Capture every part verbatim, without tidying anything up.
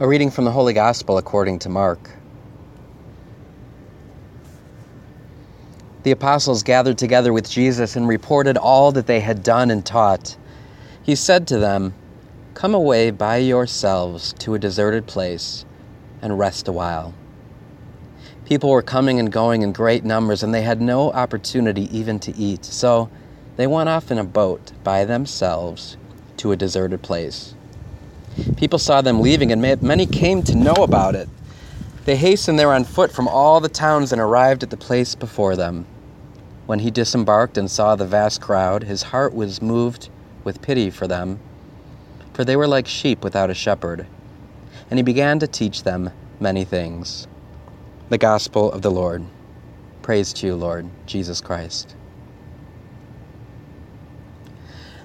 A reading from the Holy Gospel according to Mark. The apostles gathered together with Jesus and reported all that they had done and taught. He said to them, "Come away by yourselves to a deserted place and rest a while." People were coming and going in great numbers, and they had no opportunity even to eat. So they went off in a boat by themselves to a deserted place. People saw them leaving, and many came to know about it. They hastened there on foot from all the towns and arrived at the place before them. When he disembarked and saw the vast crowd, his heart was moved with pity for them, for they were like sheep without a shepherd. And he began to teach them many things. The Gospel of the Lord. Praise to you, Lord Jesus Christ.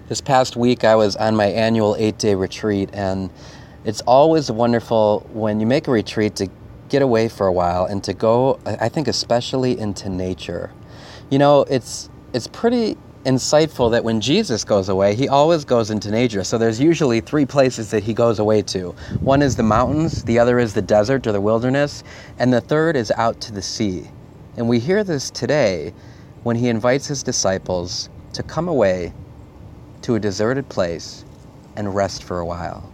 This past week I was on my annual eight-day retreat, and it's always wonderful when you make a retreat to get away for a while and to go, I think especially into nature. You know, it's it's pretty insightful that when Jesus goes away, he always goes into nature. So there's usually three places that he goes away to. One is the mountains, the other is the desert or the wilderness, and the third is out to the sea. And we hear this today when he invites his disciples to come away to a deserted place and rest for a while.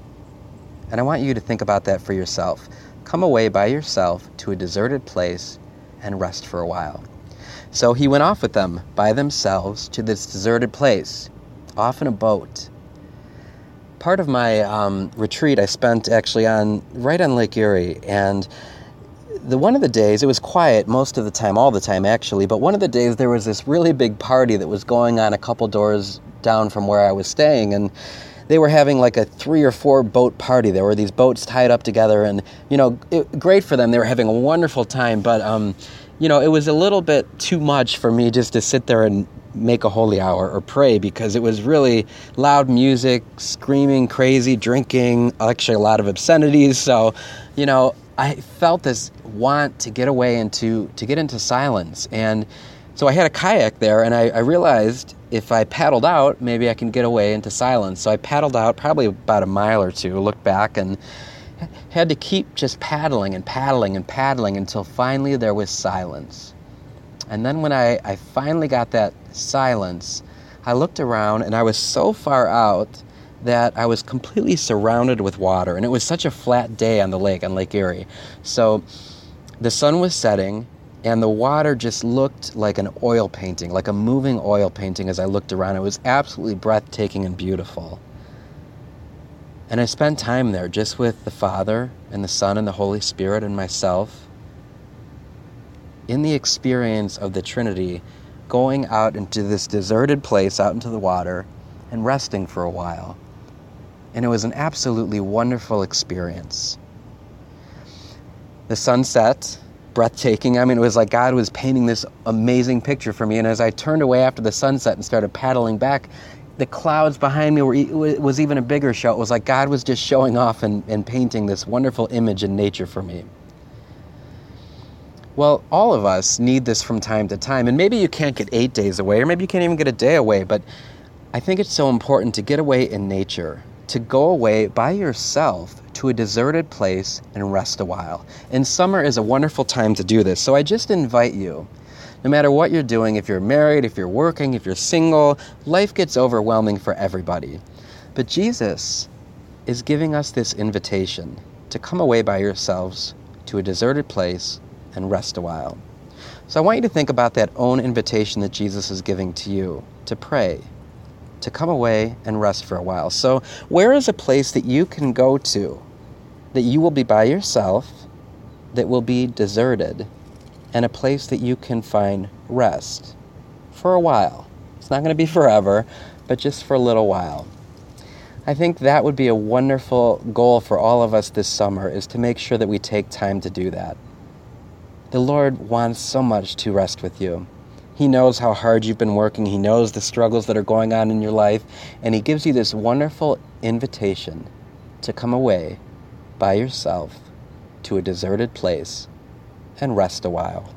And I want you to think about that for yourself. Come away by yourself to a deserted place and rest for a while. So he went off with them by themselves to this deserted place, off in a boat. Part of my um, retreat I spent actually on right on Lake Erie, and the one of the days, it was quiet most of the time, all the time actually, but one of the days there was this really big party that was going on a couple doors down from where I was staying, and they were having like a three or four boat party. There were these boats tied up together, and, you know, it, great for them. They were having a wonderful time, but, um, you know, it was a little bit too much for me just to sit there and make a holy hour or pray, because it was really loud music, screaming, crazy, drinking, actually a lot of obscenities. So, you know, I felt this want to get away and to, to get into silence. And so I had a kayak there, and I, I realized if I paddled out, maybe I can get away into silence. So I paddled out probably about a mile or two, looked back, and had to keep just paddling and paddling and paddling until finally there was silence. And then when I, I finally got that silence, I looked around, and I was so far out that I was completely surrounded with water. And it was such a flat day on the lake, on Lake Erie. So the sun was setting, and the water just looked like an oil painting, like a moving oil painting as I looked around. It was absolutely breathtaking and beautiful. And I spent time there just with the Father and the Son and the Holy Spirit and myself in the experience of the Trinity, going out into this deserted place, out into the water, and resting for a while. And it was an absolutely wonderful experience. The sunset, breathtaking. I mean, it was like God was painting this amazing picture for me. And as I turned away after the sunset and started paddling back, the clouds behind me were, it was even a bigger show. It was like God was just showing off and, and painting this wonderful image in nature for me. Well, all of us need this from time to time. And maybe you can't get eight days away, or maybe you can't even get a day away. But I think it's so important to get away in nature, to go away by yourself to a deserted place and rest a while. And summer is a wonderful time to do this. So I just invite you, no matter what you're doing, if you're married, if you're working, if you're single, life gets overwhelming for everybody. But Jesus is giving us this invitation to come away by yourselves to a deserted place and rest a while. So I want you to think about that own invitation that Jesus is giving to you, to pray, to come away and rest for a while. So where is a place that you can go to that you will be by yourself, that will be deserted, and a place that you can find rest for a while? It's not going to be forever, but just for a little while. I think that would be a wonderful goal for all of us this summer, is to make sure that we take time to do that. The Lord wants so much to rest with you. He knows how hard you've been working. He knows the struggles that are going on in your life. And he gives you this wonderful invitation to come away by yourself to a deserted place and rest a while.